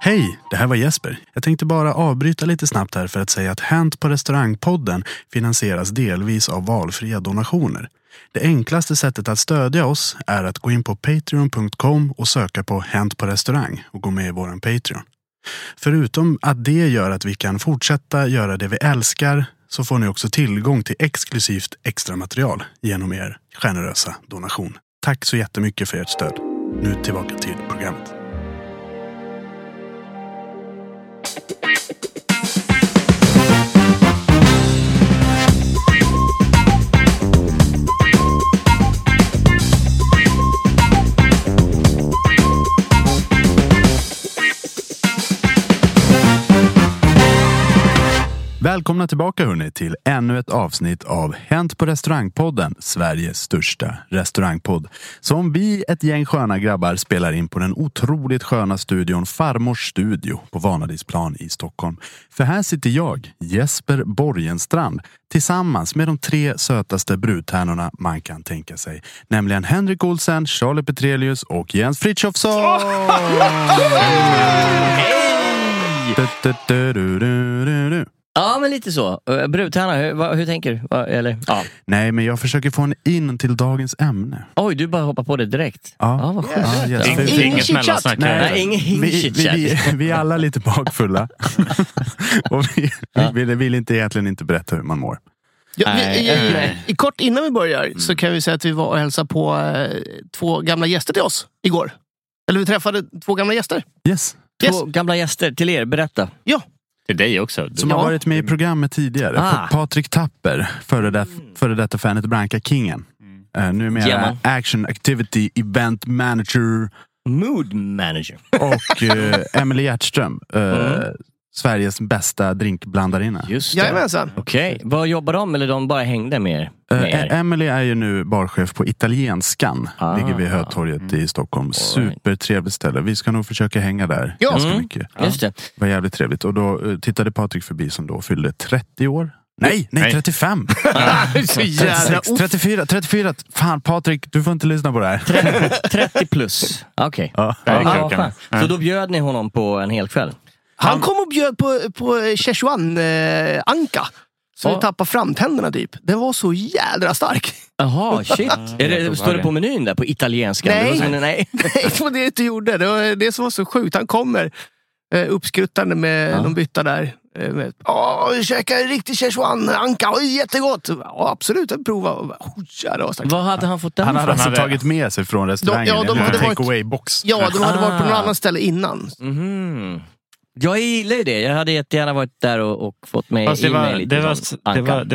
Hej, det här var Jesper. Jag tänkte bara avbryta lite snabbt här för att säga att Hänt på restaurangpodden finansieras delvis av valfria donationer. Det enklaste sättet att stödja oss är att gå in på patreon.com och söka på Hänt på restaurang och gå med i våran Patreon. Förutom att det gör att vi kan fortsätta göra det vi älskar, så får ni också tillgång till exklusivt extra material genom er generösa donation. Tack så jättemycket för ert stöd. Nu tillbaka till programmet. Välkomna tillbaka hörni till ännu ett avsnitt av Hänt på restaurangpodden, Sveriges största restaurangpodd. Som vi, ett gäng sköna grabbar, spelar in på den otroligt sköna studion Farmors studio på Vanadisplan i Stockholm. För här sitter jag, Jesper Borgenstrand, tillsammans med de tre sötaste brudtärnorna man kan tänka sig. Nämligen Henrik Olsen, Charlie Petrelius och Jens Fritschofsson! Hey! Ja, men lite så. Brudtärna, hur tänker du? Eller, ja. Nej, men jag försöker få en in till dagens ämne. Oj, du bara hoppar på det direkt. Ja, vad skönt. Inget mellansnack. Nej, vi är alla lite bakfulla. Och vi vill inte egentligen inte berätta hur man mår. Ja, kort innan vi börjar så kan vi säga att vi var och hälsade på två gamla gäster till oss igår. Eller vi träffade två gamla gäster. Yes. Två gamla gäster till er, berätta. Ja. Till dig också. Som har varit med i programmet tidigare. Patrik Tapper, före detta fanet Branka Kingen. Numera Action Activity Event Manager. Mood Manager. Och Emelie Hjertström, Sveriges bästa drinkblandarinna. Just det. Jajamensan. Okej, vad jobbar de eller de bara hängde med er? Emelie är ju nu barchef på Italienskan. Ligger vid Hötorget i Stockholm. Supertrevligt ställe. Vi ska nog försöka hänga där ganska mycket. Just det. Det var jävligt trevligt. Och då tittade Patrik förbi som då fyllde 30 år. Nej, 35. 36, 34. Fan Patrik, du får inte lyssna på det här. 30 plus. Okej. Så då bjöd ni honom på en hel kväll. Han kom och bjöd på Sichuan anka. Så vi tappade framtänderna typ. Det var så jädra stark. Jaha, shit. Står det på menyn där på italienska? Nej, det var det jag inte gjorde. Det som var så sjukt. Han kommer uppskruttande med de bytta där. Käka riktigt Sichuan anka, jättegott. Ja, absolut, att prova. Vad hade han fått där? Han hade alltså tagit med sig från restaurangen. Takeaway-box. Ja, de hade varit på någon annan ställe innan. Mhm. Jag gillar ju det. Jag hade jättegärna varit där och fått med in mig lite. Det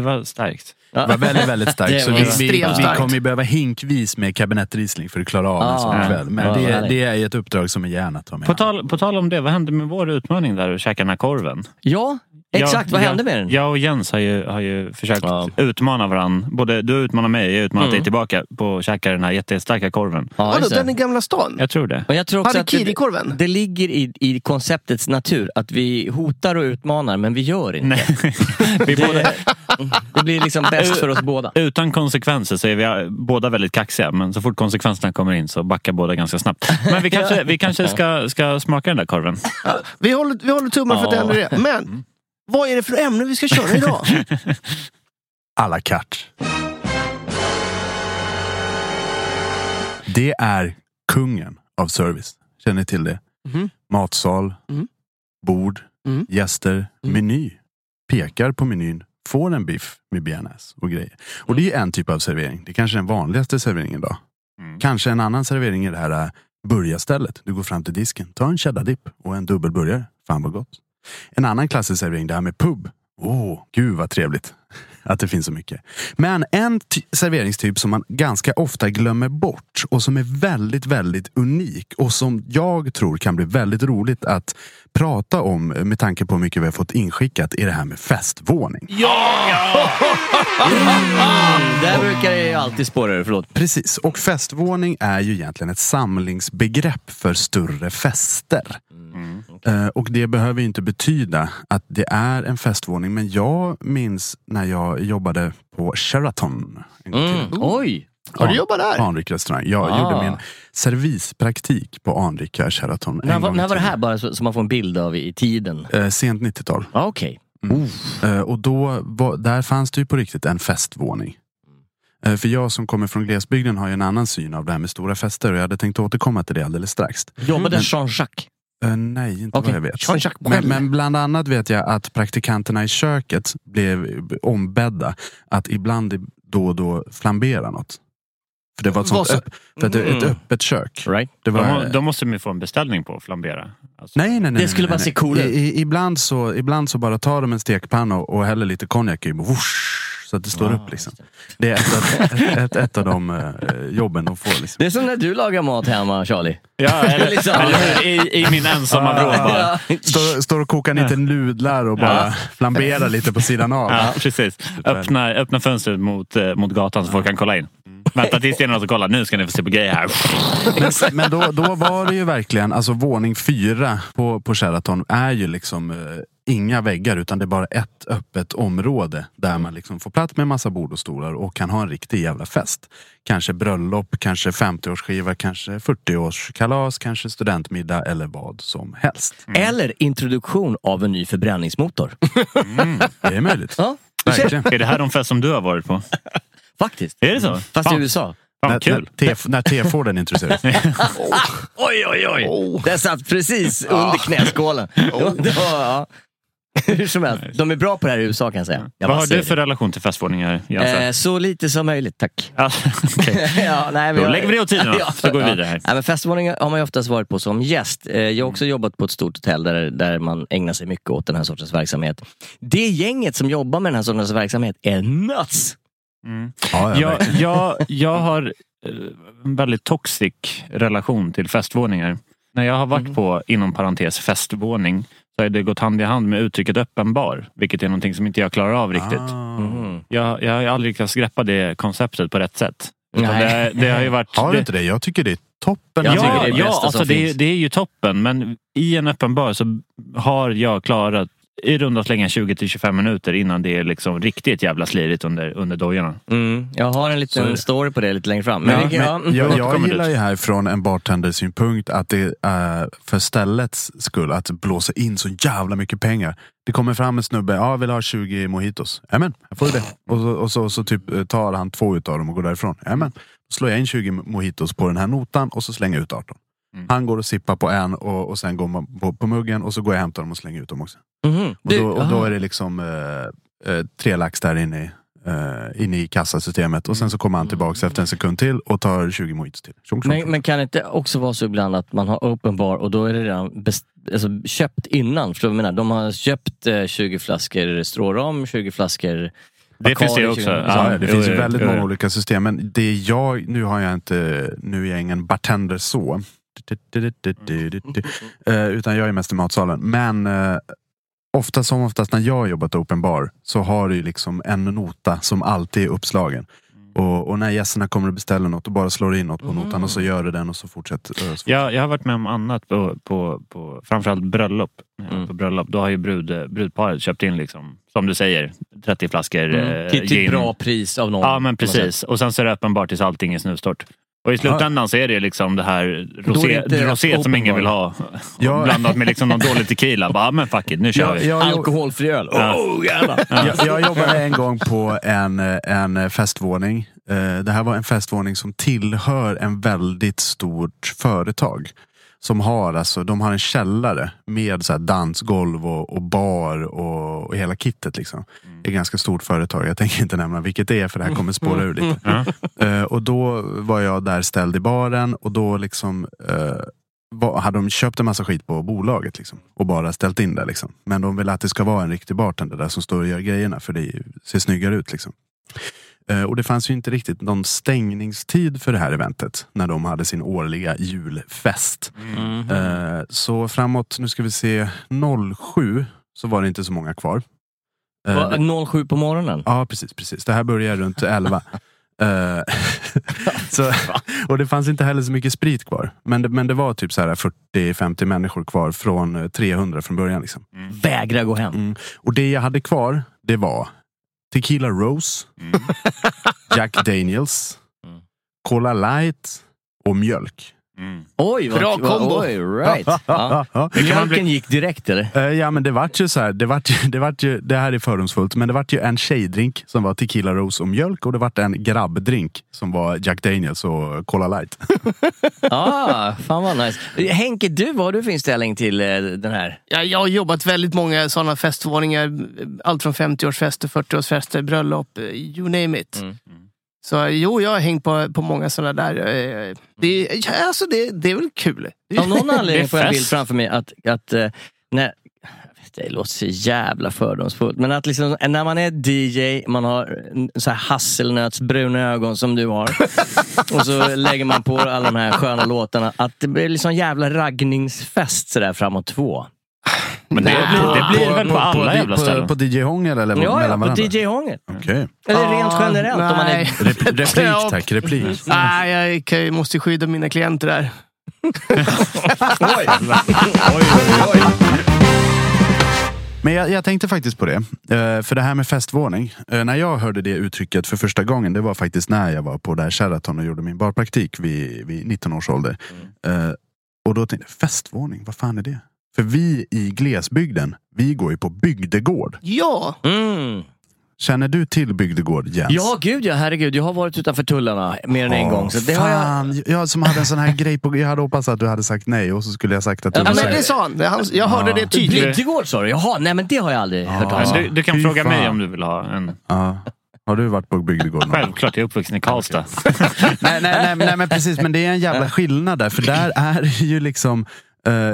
var starkt. Ja. Det var väldigt starkt. Så vi kommer ju behöva hinkvis med kabinettriesling för att klara av en sån kväll. Men det är ju ett uppdrag som är gärna att ta med. På tal om det, vad hände med vår utmaning där och käka den här korven? Ja, exakt. Vad hände med den? Jag och Jens har ju försökt utmana varandra. Både du utmanar mig, jag utmanar dig tillbaka på att käka den här jättestarka korven. Ja, då, den i Gamla stan? Jag tror det. Och jag tror också att det ligger i konceptets natur att vi hotar och utmanar, men vi gör inte. Nej. Det blir liksom bäst för oss båda. Utan konsekvenser så är vi båda väldigt kaxiga. Men så fort konsekvenserna kommer in så backar båda ganska snabbt. Men vi kanske ska smaka den där korven. Vi håller tummen för att det händer det. Men vad är det för ämne vi ska köra idag? À la carte. Det är kungen av service. Känner ni till det? Mm. Matsal, bord, gäster, meny. Pekar på menyn. Får en biff med bearnaise och grejer. Och det är en typ av servering. Det är kanske den vanligaste serveringen idag. Mm. Kanske en annan servering är det här burgarstället. Du går fram till disken. Ta en cheddar-dipp och en dubbelburgare. Fan vad gott. En annan klassisk servering, det här med pub. Gud vad trevligt att det finns så mycket. Men en serveringstyp som man ganska ofta glömmer bort och som är väldigt, väldigt unik och som jag tror kan bli väldigt roligt att prata om med tanke på hur mycket vi har fått inskickat är det här med festvåning. Ja! Där brukar jag ju alltid spåra det, förlåt. Precis, och festvåning är ju egentligen ett samlingsbegrepp för större fester. Mm, okay. Och det behöver ju inte betyda att det är en festvåning, men jag minns när jag jobbade på Sheraton. Oj! Har du jobbat där? Anrika restaurang. Jag gjorde min servicepraktik på Anrika Sheraton. När var det här, bara så man får en bild av i tiden? Sent 90-tal. Okej. Okay. Mm. Och då där fanns det ju på riktigt en festvåning. För jag som kommer från glesbygden har ju en annan syn av det här med stora fester. Och jag hade tänkt återkomma till det alldeles strax. Jobbade Jean-Jacques? Nej, inte vad jag vet. Men bland annat vet jag att praktikanterna i köket blev ombedda att ibland då flambera något. För det var ett sånt ett öppet kök. Right. Det var, de måste man ju få en beställning på att flambera. Alltså. Nej. Det skulle bara se cool ut. Ibland så bara tar de en stekpanna och häller lite konjak i och så att det står upp liksom. Det är ett av de jobben de får liksom. Det är som när du lagar mat hemma, Charlie. Ja, eller i min ensamma vrå bara. Står och kokar lite nudlar och bara flamberar lite på sidan av. Ja, precis. Öppna fönstret mot gatan så folk kan kolla in. Vänta tills det är något att kolla, nu ska ni få se på grejer här. Men då var det ju verkligen, alltså våning 4 på Sheraton är ju liksom inga väggar, utan det är bara ett öppet område där man liksom får plats med massa bord och stolar och kan ha en riktig jävla fest. Kanske bröllop, kanske 50-årsskiva, kanske 40-årskalas, kanske studentmiddag eller vad som helst. Mm. Eller introduktion av en ny förbränningsmotor. Det är möjligt. Ja, är det här de fest som du har varit på? Faktiskt. Är det så? Fast i USA. Kul. När T-Forden introducerades. Oj. Oh. Det satt precis under knäskålen. Hur som helst. De är bra på det här i USA, kan jag säga. Vad har du för relation till festvåningar? Så lite som möjligt, tack. Då lägger vi det åt tiden då. Så går vi vidare här. Men festvåningar har man ju oftast varit på som gäst. Jag har också jobbat på ett stort hotell där man ägnar sig mycket åt den här sortens verksamhet. Det gänget som jobbar med den här sortens verksamhet är nuts. Mm. Jag har en väldigt toxic relation till festvåningar. När jag har varit på, inom parentes, festvåning, så har det gått hand i hand med uttrycket öppenbar, vilket är någonting som inte jag klarar av riktigt. Jag har aldrig lyckats greppa det konceptet på rätt sätt. Det har ju varit... Har du inte det? Jag tycker det är toppen. Det är ju toppen. Men i en öppenbar så har jag klarat i runda slänga 20-25 minuter innan det är liksom riktigt jävla slirigt under dojorna. Jag har en liten story på det lite längre fram. Jag gillar ju här från en bartendersynpunkt att det för ställets skull att blåsa in så jävla mycket pengar. Det kommer fram en snubbe, vill ha 20 mojitos. Amen, jag får det. Och så typ tar han 2 utav dem och går därifrån. Amen, slår jag in 20 mojitos på den här notan och så slänger jag ut 18. Mm. Han går och sippar på en och sen går man på muggen och så går jag och hämtar dem och slänger ut dem också. Mm-hmm. Och då är det liksom tre lax där inne i kassasystemet och sen så kommer han tillbaka efter en sekund till och tar 20 mojits till. Men kan det inte också vara så ibland att man har open bar och då är det redan köpt innan? För jag menar, de har köpt 20 flaskor stråram, 20 flaskor... Det finns det också. Ja, det finns väldigt många olika system. Men det jag, nu har jag inte, nu är jag ingen bartender så. Utan jag är mest i matsalen. Men oftast när jag har jobbat open bar så har du liksom en nota som alltid är uppslagen. Och när gästerna kommer och beställer något och bara slår in något på notan och så gör du den och så fortsätter. Ja, jag har varit med om annat på framförallt bröllop. På bröllop, då har ju brudparet köpt in liksom, som du säger, 30 flaskor till bra pris av någon. Ja, men precis. Och sen så är det uppenbart tills allting är snustort. Och i slutändan så är det liksom det här rosé som ingen vill ha. Ja. Blandat med liksom någon dålig tequila. Bara, men fuck it, nu kör vi. Alkoholfri öl. Oh, jävlar. Jag jobbade en gång på en festvåning. Det här var en festvåning som tillhör en väldigt stort företag. Som har alltså, de har en källare med så här dansgolv och bar och hela kittet liksom. Det är ett ganska stort företag, jag tänker inte nämna vilket det är för det här kommer spåra ur lite. Och då var jag där ställd i baren och då liksom hade de köpt en massa skit på bolaget liksom, och bara ställt in det liksom. Men de vill att det ska vara en riktig bartender där som står och gör grejerna för det ser snyggare ut liksom. Och det fanns ju inte riktigt någon stängningstid för det här eventet när de hade sin årliga julfest. Så framåt, nu ska vi se, 07 så var det inte så många kvar. 07 på morgonen? Ja, precis. Det här börjar runt 11. Så, och det fanns inte heller så mycket sprit kvar. Men det var typ så här 40-50 människor kvar från 300 från början liksom. Vägra gå hem. Och det jag hade kvar, det var Tequila Rose, Jack Daniels, Cola Light och mjölk. Oj, bra kombo. Right. Mjölken gick direkt, eller? Ja, men det vart ju så här, det här är fördomsfullt, men det vart ju en tjejdrink som var Tequila Rose och mjölk och det vart en grabbdrink som var Jack Daniels och Cola Light. Fan vad nice. Henke, vad har du för inställning till den här? Ja, jag har jobbat väldigt många sådana festvåningar, allt från 50-årsfester, 40-årsfester, bröllop, you name it. Så jo, jag har hängt på många sådana där. Det är väl kul. Av någon anledning får jag en bild framför mig att när, det låter så jävla fördomsfullt, men att liksom, när man är DJ, man har så här hasselnötsbruna ögon som du har och så lägger man på alla de här sköna låtarna, att det blir liksom jävla raggningsfest sådär framåt 2. Men det blir väl på alla jävla ställen. På DJ Hångel eller mellan varandra? Ja, på DJ Hångel. Okej. Eller rent generellt om man är... Replik. Nej, jag måste skydda mina klienter där. Oj. Men jag tänkte faktiskt på det. För det här med festvåning. När jag hörde det uttrycket för första gången, det var faktiskt när jag var på det här Sheraton och gjorde min barpraktik vid 19 års ålder. Och då tänkte jag, festvåning, vad fan är det? För vi i glesbygden, vi går ju på bygdegård. Ja! Känner du till bygdegård, Jens? Ja, gud ja, herregud. Jag har varit utanför tullarna mer än en gång. Så det fan, jag som hade en sån här grej på... Jag hade hoppats att du hade sagt nej och så skulle jag sagt att du... Ja, men det sa han. Jag hörde det tydligt. Bygdegård, sa du? Jaha, nej men det har jag aldrig hört talas om. Du kan fråga mig om du vill ha en... Har du varit på bygdegården? Självklart, jag är uppvuxen i Karlstad. Nej, men precis. Men det är en jävla skillnad där. För där är det ju liksom...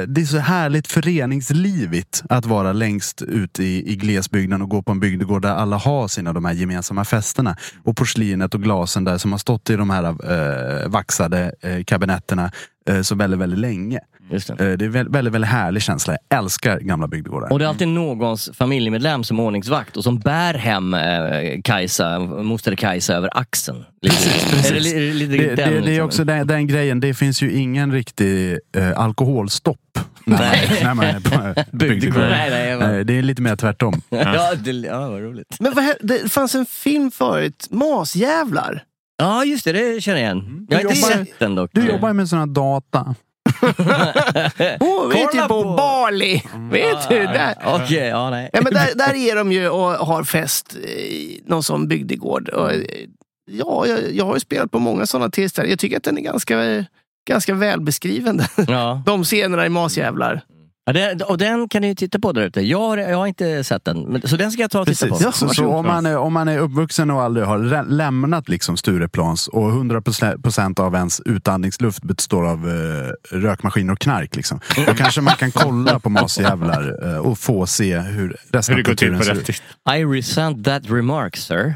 det är så härligt föreningslivet att vara längst ut i glesbygden och gå på en bygdegård där alla har sina de här gemensamma festerna och porslinet och glasen där som har stått i de här vaxade kabinetterna så väldigt, väldigt länge. Just det. Det är väldigt, väldigt härlig känsla. Jag älskar gamla bygdegårdar. Och det är alltid någons familjemedlem som ordningsvakt och som bär hem moster Kajsa över axeln. Precis. Det är också den grejen. Det finns ju ingen riktig alkoholstopp. Nej. Nej, det är lite mer tvärtom. Ja, vad roligt. Men det fanns en film förut, Masjävlar. Ja, just det känner jag igen. Jag har inte sett den dock. Du jobbar med såna data. Vet du på Bali? Vet du där? Okej, ja nej. Ja, men där är de ju och har fest i någon sån bygdegård. Och, jag har ju spelat på många sådana artister. Jag tycker att den är ganska ganska välbeskriven. Ja. De scenerna i Masjävlar. Ja, det, och den kan ni ju titta på där ute. Jag har inte sett den. Men, så den ska jag ta och titta på. Ja, så om man är uppvuxen och aldrig har lämnat liksom Stureplans och 100% av ens utandningsluft består av rökmaskiner och knark liksom. Då kanske man kan kolla på Masjävlar och få se hur resten av kulturen ser ut. I resent that remark, sir.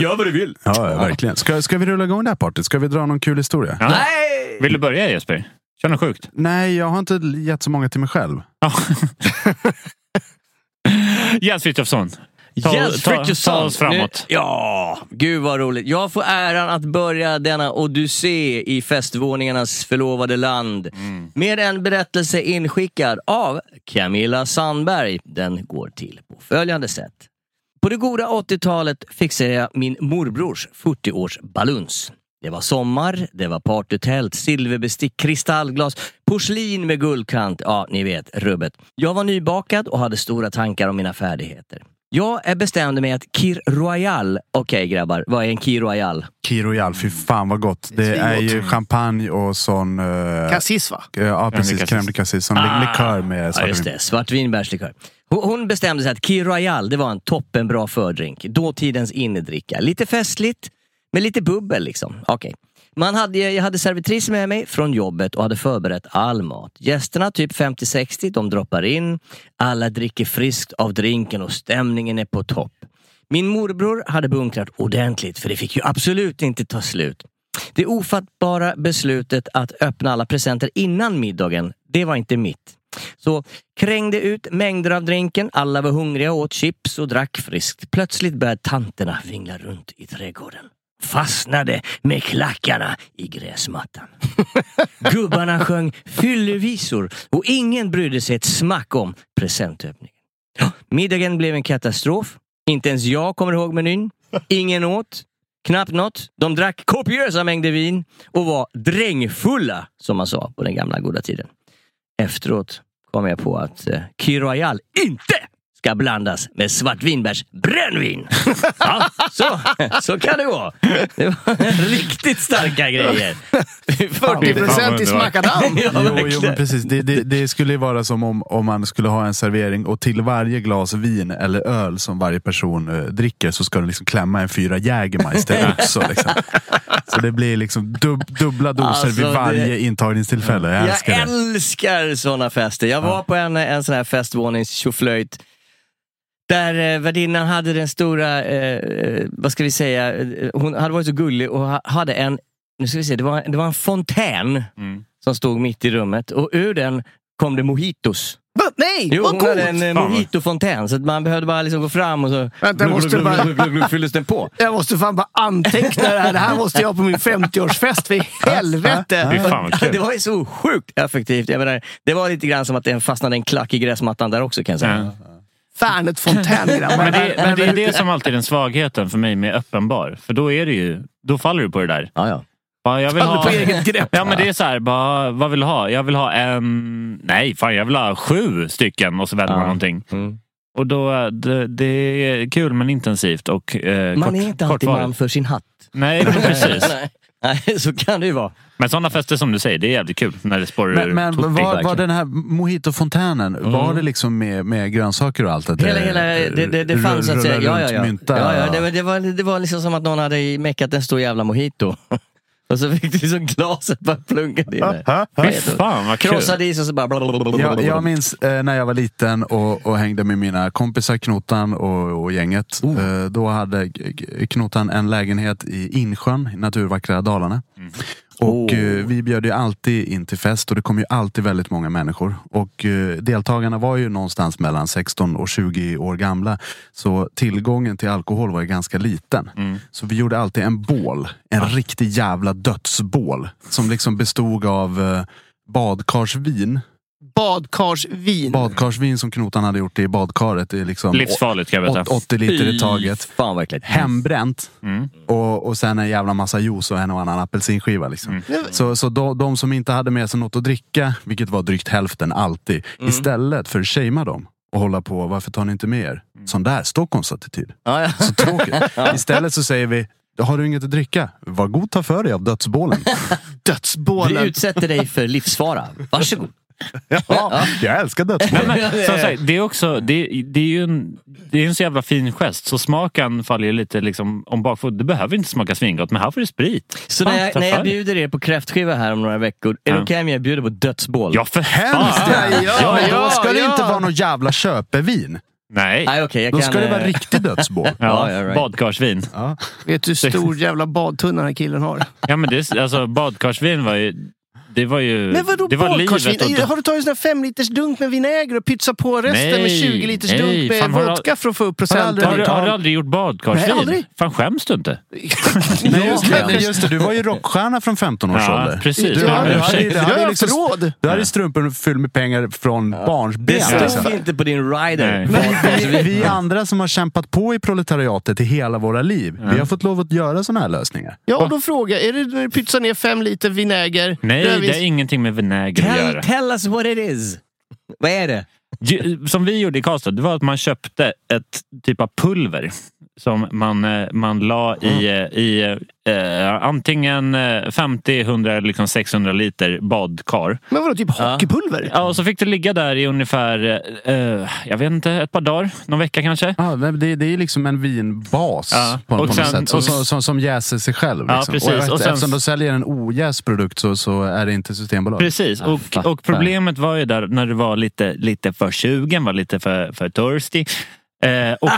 Gör vad du vill. Ja, verkligen. Ska vi rulla igång det här partiet? Ska vi dra någon kul historia? Ja. Nej! Vill du börja, Jesper? Kör något sjukt? Nej, jag har inte gett så många till mig själv. Jens Fritschofsson. Ta oss framåt. Nu, ja, gud vad roligt. Jag får äran att börja denna odyssé i festvåningarnas förlovade land. Mm. Med en berättelse inskickad av Camilla Sandberg. Den går till på följande sätt. På det goda 80-talet fixade jag min morbrors 40-års baluns. Det var sommar, det var partytält, silverbestick, kristallglas, porslin med guldkant. Ja, ni vet, rubbet. Jag var nybakad och hade stora tankar om mina färdigheter. Jag bestämde mig att Kir Royal... Okej, grabbar, vad är en Kir Royal? Kir Royal, fy fan vad gott. Det är ju champagne och sån... Cassis, va? Ja, precis. Crème de cassis. Sån likör med svartvin. Ja, just det. Svartvinbärslikör. Hon bestämde sig att Kir Royal, det var en toppenbra fördrink. Dåtidens innedricka. Lite festligt. Med lite bubbel liksom. Okej. Jag hade servitris med mig från jobbet och hade förberett all mat. Gästerna, typ 50-60, de droppar in. Alla dricker friskt av drinken och stämningen är på topp. Min morbror hade bunkrat ordentligt, för det fick ju absolut inte ta slut. Det ofattbara beslutet att öppna alla presenter innan middagen, det var inte mitt. Så krängde ut mängder av drinken. Alla var hungriga, åt chips och drack friskt. Plötsligt började tanterna vingla runt i trädgården. Fastnade med klackarna i gräsmattan. Gubbarna sjöng fyllevisor och ingen brydde sig ett smack om presentöppningen. Middagen blev en katastrof. Inte ens jag kommer ihåg menyn. Ingen åt, knappt något. De drack kopiösa mängder vin och var drängfulla, som man sa på den gamla goda tiden. Efteråt kom jag på att Kir Royal inte ska blandas med svartvinbärs brännvin. Ja, så kan det vara. Det var riktigt starka grejer. 40% i smackadam. Jo, men precis. Det skulle vara som om man skulle ha en servering och till varje glas vin eller öl som varje person dricker så ska den liksom klämma en 4 Jägermeister också. Liksom. Så det blir liksom dubbla doser vid varje intagningstillfälle. Jag älskar sådana fester. Jag var på en sån här festvåningstjoflöjt där värdinnan hade den stora, vad ska vi säga, hon hade varit så gullig och hade en, nu ska vi se, det var en fontän som stod mitt i rummet och ur den kom det mojitos. Hon hade en mojitofontän så att man behövde bara liksom gå fram och så fylldes den på. Jag måste fan bara anteckna det här. Det här måste jag på min 50-årsfest, för helvete. Det var ju så sjukt effektivt. Jag menar, det var lite grann som att den fastnade en klack i gräsmattan där också, kan jag säga. Fan, ett fontän. Men det är det som alltid den svagheten för mig med öppenbar. För då är det ju, då faller du på det där. Ja. Jag vill ha på eget grepp. Ja, men det är så här, vad vill du ha? Jag vill ha en... Nej, fan, jag vill ha 7 stycken och så väljer man någonting. Mm. Och då, det är kul men intensivt och man är inte alltid man för sin hatt. Nej, precis. Nej, så kan det ju vara. Men sådana fester som du säger, det är jävligt kul när det spårar ur. Men var den här mojitofontänen, var det liksom med grönsaker och allt? Att hela, det fanns att säga. Ja. Det var liksom som att någon hade meckat en stor jävla mojito. Och så fick det som glaset bara plungade in. Fan, vad kul. Krossade is och så bara... Jag minns när jag var liten och hängde med mina kompisar Knotan och gänget. Då hade Knotan en lägenhet i Insjön, i naturvackra Dalarna. Mm. Och vi bjöd ju alltid in till fest och det kom ju alltid väldigt många människor. Och deltagarna var ju någonstans mellan 16 och 20 år gamla. Så tillgången till alkohol var ju ganska liten. Mm. Så vi gjorde alltid en bål. En riktig jävla dödsbål. Som liksom bestod av badkarsvin. Badkarsvin som Knotan hade gjort i badkaret är liksom livsfarligt, kan jag veta. 80 liter i taget. Fan, verkligen. Hembränt. Mm. Och sen en jävla massa juice och en och annan apelsinskiva liksom. Mm. Så de som inte hade med sig något att dricka, vilket var drygt hälften alltid, istället för att shama dem och hålla på, varför tar ni inte med er? Sån där Stockholmsattityd. Så tråkigt. Istället så säger vi, Har du inget att dricka? Var god, ta för dig av dödsbålen. Dödsbålen. Vi utsätter dig för livsfara. Varsågod. Ja, jag älskar dödsbålen. Nej, men, så att säga, det är också det är ju en så jävla fin gest. Så smaken faller lite liksom om bakfot. Det behöver inte smaka svingott, men här får du sprit. Så fan, när jag bjuder er på kräftskiva här om några veckor, är det okej om jag bjuder på dödsbål? Ja, för hemskt. Ja, men då ska det inte vara någon jävla köpevin. Nej, okay, då ska det vara riktigt dödsbål. Ja, badkarsvin. Ja. Vet du hur stor jävla badtunna den här killen har? Ja, men det, alltså, badkarsvin var ju... Det var ju... Men vadå det var badkarsvin? Livet och... Har du tagit en 5 liters dunk med vinäger och pytsa på resten med 20 liters dunk med vodka för att få upp procenten? Har du aldrig gjort badkarsvin? Nej, aldrig. Fan, skäms du inte? Nej, just det. Du var ju rockstjärna från 15 års ålder. Ja, precis. Du hade strumpor fylld med pengar från barnsben. Det stod inte på din rider. Vi andra som har kämpat på i proletariatet i hela våra liv, vi har fått lov att göra såna här lösningar. Ja, och då frågar jag, är det pytsa ner 5 liter vinäger? Nej. Det är ingenting med vinäger att göra. Tell us what it is. Vad är det? Som vi gjorde i Karlstad, det var att man köpte ett typ av pulver som man la i antingen 50, 100 liksom 600 liter badkar. Men var det typ hockeypulver? Ja, och så fick det ligga där i ungefär jag vet inte, ett par dagar, någon vecka kanske. Ja, det är liksom en vinbas på något sätt som jäser sig själv liksom. Ja, precis. Och eftersom de säljer en ojäst produkt så är det inte Systembolaget. Precis. Och problemet var ju där när det var lite för sugen, var lite för thirsty. Och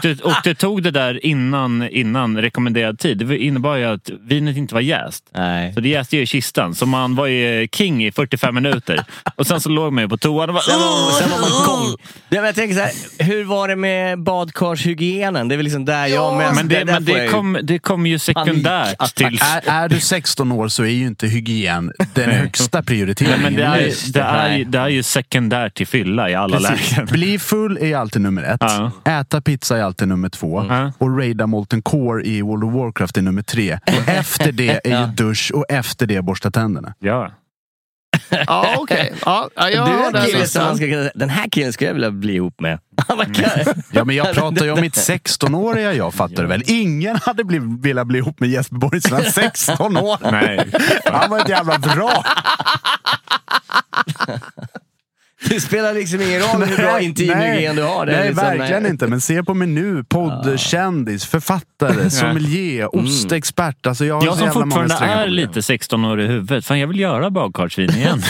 det tog det där innan rekommenderad tid. Det innebar ju att vinet inte var jäst. Nej. Så det jäste ju i kistan. Så man var ju king i 45 minuter. Och sen så låg man ju på toan och sen var man kong. Jag tänker så här, hur var det med badkarshygienen? Det är väl liksom där jag mest... Men det kom ju sekundärt till... Är du 16 år så är ju inte hygien den högsta prioriteringen. Men det är ju sekundärt till fylla i alla lägen. Bli full är alltid nummer 1. Äta pizza är alltid nummer 2. Och raida Molten Core i World of Warcraft är nummer 3. Och efter det är ju dusch. Och efter det borsta tänderna. Ja. Ja, okej. Den här killen ska jag vilja bli ihop med. Ja, men jag pratar ju om mitt 16-åriga jag, fattar du väl? Ingen hade velat bli ihop med Jesper Borgenstrand 16 år. Nej. Han var ett jävla bra. Det spelar liksom ingen roll hur bra intimhygien du har. Det nej, liksom, verkligen inte. Men se på mig nu. Poddkändis, författare, sommelier, ostexpert. Alltså jag som fortfarande är lite 16 år i huvudet. Fan, jag vill göra badkarsvin igen.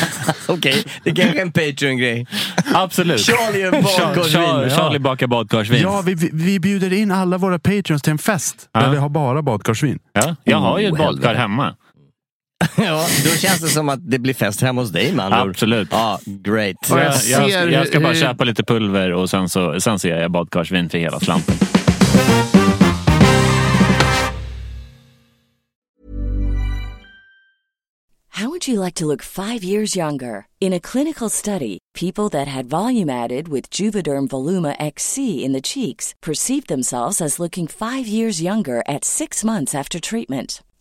Okej, det är kanske en Patreon-grej. Absolut. Charlie bakar badkarsvin. Ja, vi bjuder in alla våra Patreons till en fest. Där vi har bara badkarsvin. Ja, jag har ju ett badkar hemma. Ja, då känns det som att det blir fest hemma hos dig, man. Absolut. Ja, great. Jag ska bara köpa lite pulver och sen så gör jag badkarsvin för hela slanten. How would you like to look 5 years younger? In a clinical study, people that had volume added with Juvederm Voluma XC in the cheeks perceived themselves as looking 5 years younger at 6 months after treatment.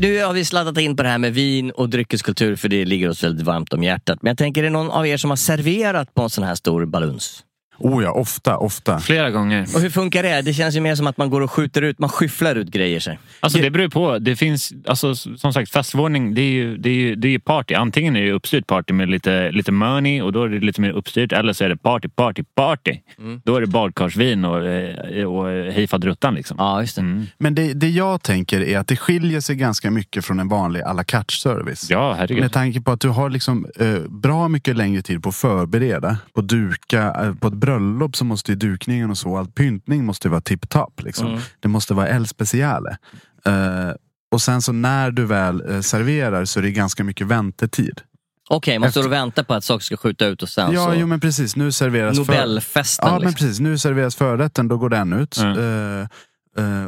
Nu har vi sladdat in på det här med vin och dryckeskultur, för det ligger oss väldigt varmt om hjärtat. Men jag tänker, är det någon av er som har serverat på en sån här stor baluns? Oh ja, ofta. Flera gånger. Och hur funkar det? Det känns ju mer som att man går och skjuter ut, man skyfflar ut grejer sig. Alltså det beror på. Det finns, alltså, som sagt, festvåning, det är ju party. Antingen är det uppstyrt party med lite money, och då är det lite mer uppstyrt. Eller så är det party. Mm. Då är det badkarsvin och hejfadruttan liksom. Ja, just det. Mm. Men det jag tänker är att det skiljer sig ganska mycket från en vanlig à la carte service. Ja, herregud. Med tanke på att du har liksom bra mycket längre tid på att förbereda, på att duka, på ett bröllop så måste ju dukningen och så, allt pyntning måste vara tip-top liksom. Mm. Det måste vara el speciale. Och sen så när du väl serverar så är det ganska mycket väntetid. Okej, man står och väntar på att saker ska skjuta ut och sen ja, så... Jo, men precis, nu serveras Nobelfesten. Ja, liksom. Men precis, nu serveras förrätten, då går den ut. Mm.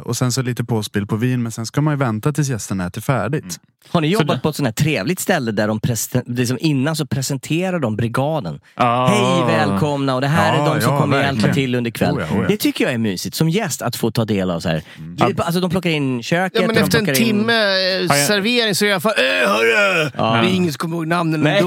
Och sen så lite påspill på vin, men sen ska man ju vänta tills gästerna äter färdigt. Mm. Har ni jobbat på ett sånt här trevligt ställe där de liksom innan så presenterar de brigaden? Oh. Hej, välkomna, och det här är de som kommer verkligen hjälpa till under kväll. Oh ja. Det tycker jag är mysigt som gäst att få ta del av så här. Mm. Alltså de plockar in köket. Ja, men efter en timme servering så är jag hörru! Ja. Det är ingen som kommer ihåg namnen. Nej,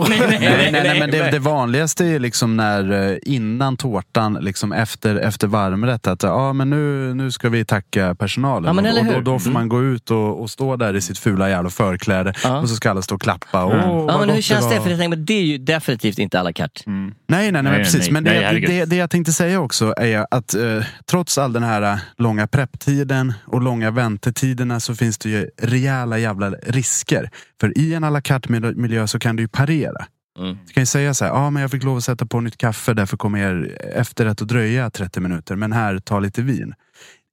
men det vanligaste är liksom när innan tårtan, liksom efter varmrätt, att men nu ska vi tacka personalen. Ja, och då får man gå ut och stå där i sitt fula jävla förkläde. Och så ska alla stå och klappa. Men hur känns det? För jag tänkte, det är ju definitivt inte à la carte. Mm. Nej, precis. Nej, men det jag tänkte säga också är att trots all den här långa prepptiden och långa väntetiderna så finns det ju rejäla jävla risker. För i en à la carte-miljö så kan du ju parera. Mm. Du kan ju säga så här, men jag fick lov att sätta på nytt kaffe, därför kommer er efterrätt att dröja 30 minuter. Men här, ta lite vin.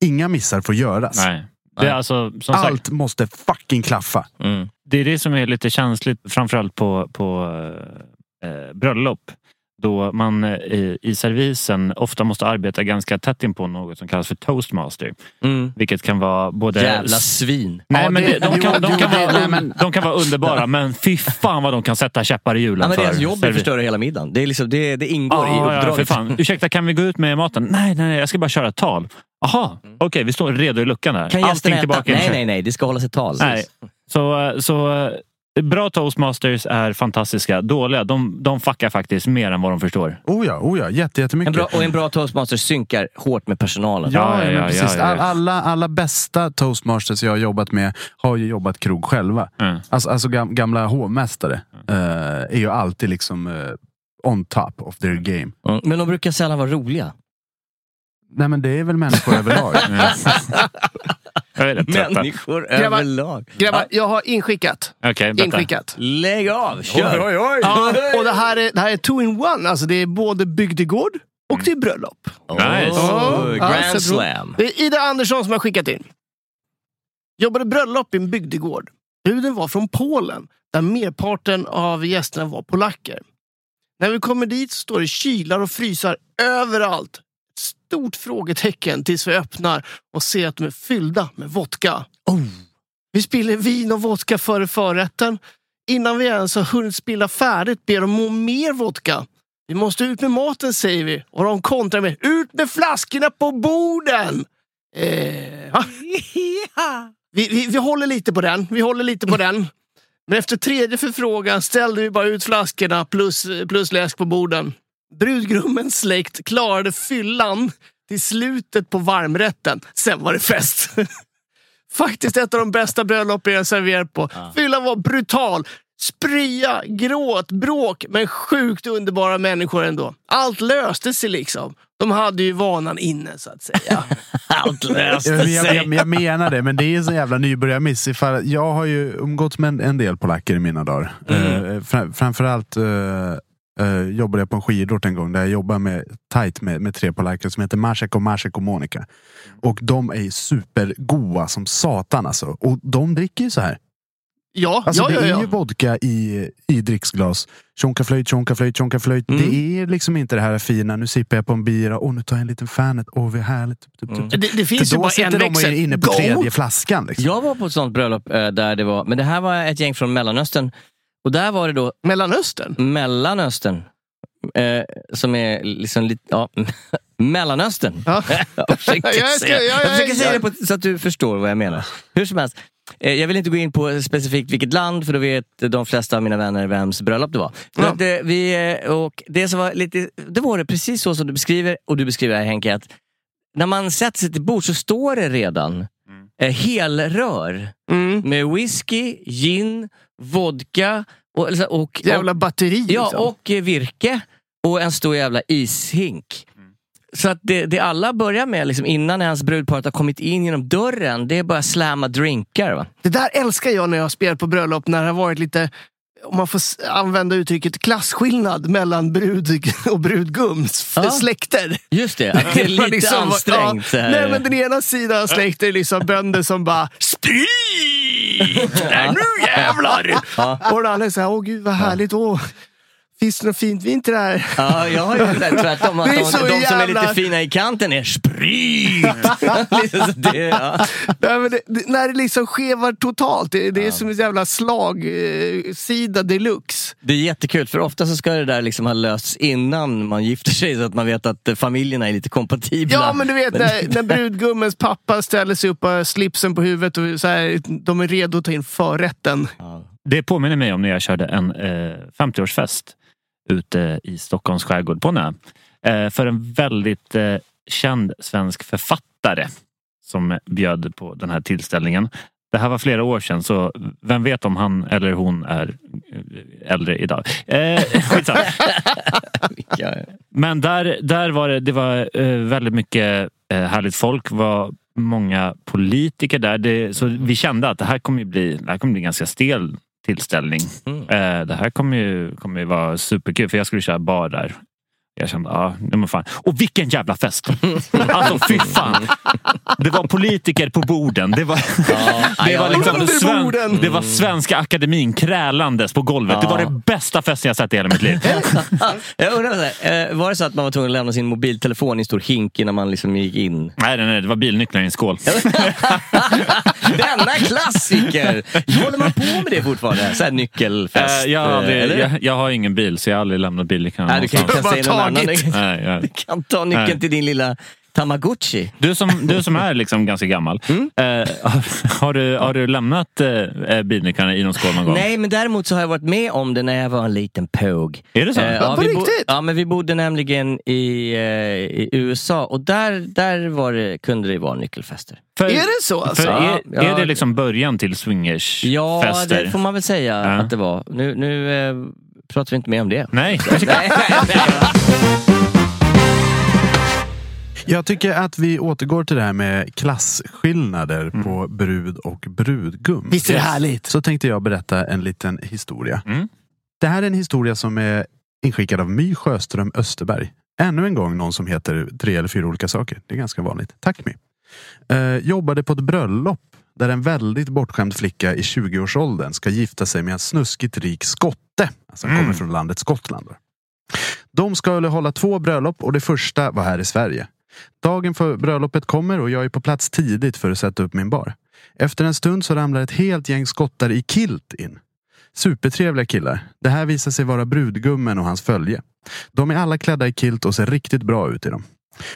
Inga missar får göras. Nej. Det är alltså, som sagt, allt måste fucking klaffa. Mm. Det är det som är lite känsligt, framförallt på bröllop. Då man i servisen ofta måste arbeta ganska tätt in på något som kallas för toastmaster. Mm. Vilket kan vara både... Jävla svin. Nej, men de kan vara underbara, men fy fan vad de kan sätta käppar i hjulen för. Deras jobb förstör hela middagen. Det är liksom, det ingår i uppdraget. Ja, för fan. Ursäkta, kan vi gå ut med maten? Nej, jag ska bara köra tal. Aha, okej, vi står redo i luckan här. Kan allting tillbaka. Nej, det ska hållas ett tal. Nej. Så bra toastmasters är fantastiska. Dåliga, de fuckar faktiskt mer än vad de förstår. Oh ja, jättemycket. En bra toastmaster synkar hårt med personalen. Ja, precis. Ja. Alla bästa toastmasters jag har jobbat med har ju jobbat krog själva. Mm. Alltså gamla hovmästare är ju alltid liksom on top of their game. Mm. Men de brukar sällan vara roliga. Nej, men det är väl människor överlag. Grabbar, jag har inskickat. Okej, inskickat. Lägg av, kör. Oj. Ja, och det här är 2-in-1. Alltså det är både bygdegård och det är bröllop. Nice. Grand slam. Det är Ida Andersson som har skickat in. Jobbade bröllop i en bygdegård. Bruden var från Polen, där merparten av gästerna var polacker. När vi kommer dit så står det kylar och frysar överallt. stort frågetecken tills vi öppnar och ser att de är fyllda med vodka. Oh. Vi spiller vin och vodka före förrätten. Innan vi ens har hunnit spilla färdigt ber de om mer vodka. Vi måste ut med maten, säger vi. Och de kontrar med, ut med flaskorna på borden! Vi håller lite på den. Men efter tredje förfrågan ställde vi bara ut flaskorna plus läsk på borden. Brudgrummens släkt klarade fyllan till slutet på varmrätten. Sen var det fest. Faktiskt ett av de bästa bröllopen jag serverat på. Fyllan var brutal. Sprya, gråt, bråk, men sjukt underbara människor ändå. Allt löste sig liksom. De hade ju vanan inne, så att säga. Allt löste sig. Jag menar det, men det är så jävla nybörjarmiss. Jag har ju umgått med en del polacker i mina dagar. Framförallt jobbade jag på en skidort en gång där jag jobbade med tre polacker som heter Marcek och Monica. Och de är supergoa som satan alltså. Och de dricker ju så här. Ja, alltså, det är ju vodka i dricksglas. Tjonkaflöjt. Mm. Det är liksom inte det här fina. Nu sippar jag på en bira. Nu tar jag en liten fanet. Vad härligt. Det finns ju bara en växel. Då sitter de inne på tredje flaskan. Liksom. Jag var på ett sånt bröllop där det var... Men det här var ett gäng från Mellanöstern. Och där var det då... Mellanöstern. Som är liksom lite... Ja, Mellanöstern. Ja. Jag försöker säga det på, så att du förstår vad jag menar. Hur som helst. Jag vill inte gå in på specifikt vilket land, för då vet de flesta av mina vänner vems bröllop det var. Ja. Det var det precis så som du beskriver, och du beskriver här, Henke, att när man sätter sig till bord så står det redan helrör med whisky, gin, vodka och jävla batteri. Ja, och virke och en stor jävla ishink. Så att det alla börjar med liksom, innan hans brudparet har kommit in genom dörren, det är bara slamma drinkar, va? Det där älskar jag när jag spelar på bröllop, när det har varit lite, om man får använda uttrycket, klassskillnad mellan brud och brudgums släkter. Just det, att det är lite liksom, ansträngt. Ja, nej, men den ena sidan släkter är liksom bönder som bara sprit! Nej, nu jävlar! Och den andra är så här, åh gud vad härligt, åh. Finns det något fint vin till det här? Ja, jag har ju det tvärtom. Att de som är lite fina i kanten är sprit. När det liksom skevar totalt. Det är som en jävla slagsida deluxe. Det är jättekul, för ofta så ska det där liksom ha lösts innan man gifter sig, så att man vet att familjerna är lite kompatibla. Ja, men du vet när brudgummens pappa ställer sig upp och slipsen på huvudet och så här, de är redo att ta in förrätten. Ja. Det påminner mig om när jag körde en 50-årsfest ute i Stockholms skärgård på för en väldigt känd svensk författare som bjöd på den här tillställningen. Det här var flera år sedan, så vem vet om han eller hon är äldre idag. Skitsamt. Men där var det var väldigt mycket härligt folk, var många politiker där. Så vi kände att det här kommer bli ganska stel tillställning. Det här kommer ju vara superkul, för jag skulle köra bar där. Jag kände, men fan. Och vilken jävla fest! Alltså, fy fan! Det var politiker på borden. Det var Svenska Akademin krälandes på golvet. Ja. Det var det bästa festen jag sett i hela mitt liv. Jag undrar, var det så att man var tvungen att lämna sin mobiltelefon i en stor hink innan man liksom gick in? Nej, det var bilnycklar i en skål. Denna klassiker! Håller man på med det fortfarande? Så här nyckelfest? Jag har ingen bil, så jag har aldrig lämnat bilnycklarna. Nej, du kan säga du kan ta nyckeln till din lilla Tamagotchi. Du som är liksom ganska gammal, har du lämnat bilnycklarna i någon skål någon gång? Nej, men däremot så har jag varit med om det när jag var en liten påg. Är det så? Men vi bodde nämligen i USA, och där kunde det vara nyckelfester. Är det så alltså? Är det liksom början till swingersfester? Ja, det får man väl säga att det var. Nu pratar vi inte mer om det. Nej. Jag tycker att vi återgår till det här med klassskillnader på brud och brudgum. Visst är det härligt? Så tänkte jag berätta en liten historia. Det här är en historia som är inskickad av My Sjöström Österberg. Ännu en gång någon som heter 3 eller 4 olika saker. Det är ganska vanligt. Tack My. Jobbade på ett bröllop där en väldigt bortskämd flicka i 20-årsåldern ska gifta sig med en snuskigt rik skotte. Alltså han kommer från landet Skottland. De skulle hålla 2 bröllop, och det första var här i Sverige. Dagen för bröllopet kommer och jag är på plats tidigt för att sätta upp min bar. Efter en stund så ramlar ett helt gäng skottar i kilt in. Supertrevliga killar. Det här visar sig vara brudgummen och hans följe. De är alla klädda i kilt och ser riktigt bra ut i dem.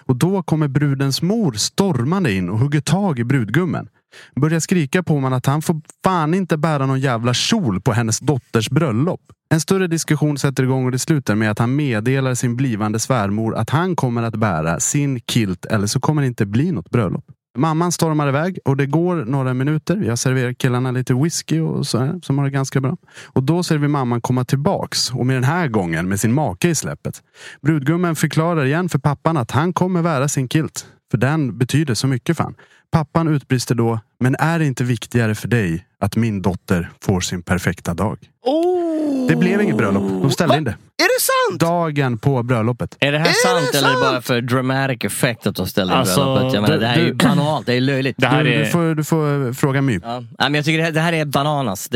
Och då kommer brudens mor stormande in och hugger tag i brudgummen. Börjar skrika på honom att han får fan inte bära någon jävla kjol på hennes dotters bröllop. En större diskussion sätter igång och det slutar med att han meddelar sin blivande svärmor att han kommer att bära sin kilt eller så kommer det inte bli något bröllop. Mamman stormar iväg och det går några minuter. Jag serverar killarna lite whisky och så här, som har det ganska bra. Och då ser vi mamman komma tillbaks och med den här gången med sin make i släppet. Brudgummen förklarar igen för pappan att han kommer bära sin kilt. För den betyder så mycket fan. Pappan utbrister då, men är det inte viktigare för dig att min dotter får sin perfekta dag? Oh. Det blev inget bröllop, de ställde in det. Är det sant? Dagen på bröllopet. Är det här sant eller är det bara för dramatic effect att de ställde in bröllopet? Jag menar, det här är ju banalt, det är löjligt. Det här du får fråga mig. Ja. Men jag tycker det här är bananas.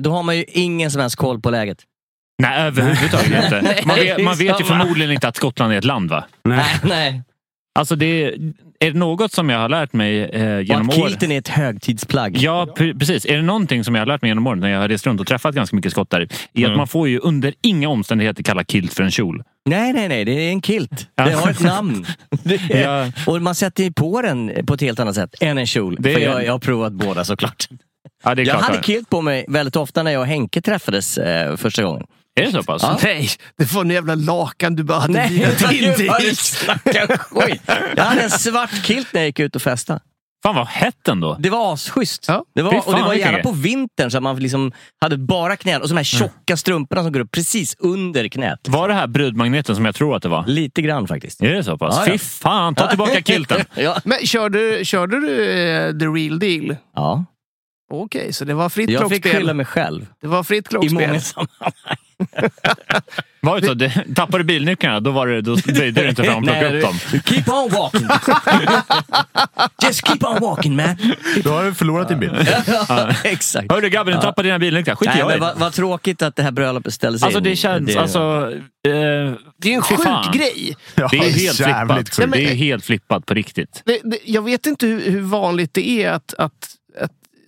Då har man ju ingen som helst koll på läget. Nej, överhuvudtaget inte. Man vet ju förmodligen inte att Skottland är ett land, va? Nej. Alltså är det något som jag har lärt mig genom åren? Kilten är ett högtidsplagg. Ja, precis. Är det någonting som jag har lärt mig genom åren när jag har rest runt och träffat ganska mycket skottar i att man får ju under inga omständigheter kalla kilt för en kjol. Nej. Det är en kilt. Ja. Det har ett namn. Ja. Och man sätter ju på den på ett helt annat sätt än en kjol. För jag har provat båda såklart. Ja, det är klart. Jag hade kilt på mig väldigt ofta när jag och Henke träffades första gången. Är det så pass? Ja. Nej, det var en jävla lakan du bara hade vilat in dig i. Jag hade en svart kilt när jag gick ut och festa. Fan vad hett ändå. Det var asschysst. Ja. Det var gärna på vintern så att man liksom hade bara knän och så de här tjocka strumporna som går upp precis under knät. Var det här brudmagneten som jag tror att det var? Lite grann faktiskt. Är det så pass? Ja. Fy fan, ta tillbaka kilten. Ja. Men körde du the real deal? Ja. Okej, så det var fritt klockspel. Jag fick skylla mig själv. Det var fritt klockspel. I många sammanhang. Var det så? Tappade bilnycklarna, då böjde du inte fram och plockade upp dem. Keep on walking. Just keep on walking, man. Då har du förlorat din bil. Ja, exakt. Hörru grabben, du tappade dina bilnycklar. Skit i det. Vad tråkigt att det här bröllopet ställdes in. Alltså det känns... det är en sjuk grej. Ja, det är helt flippat. Det är helt flippat på riktigt. Jag vet inte hur vanligt det är att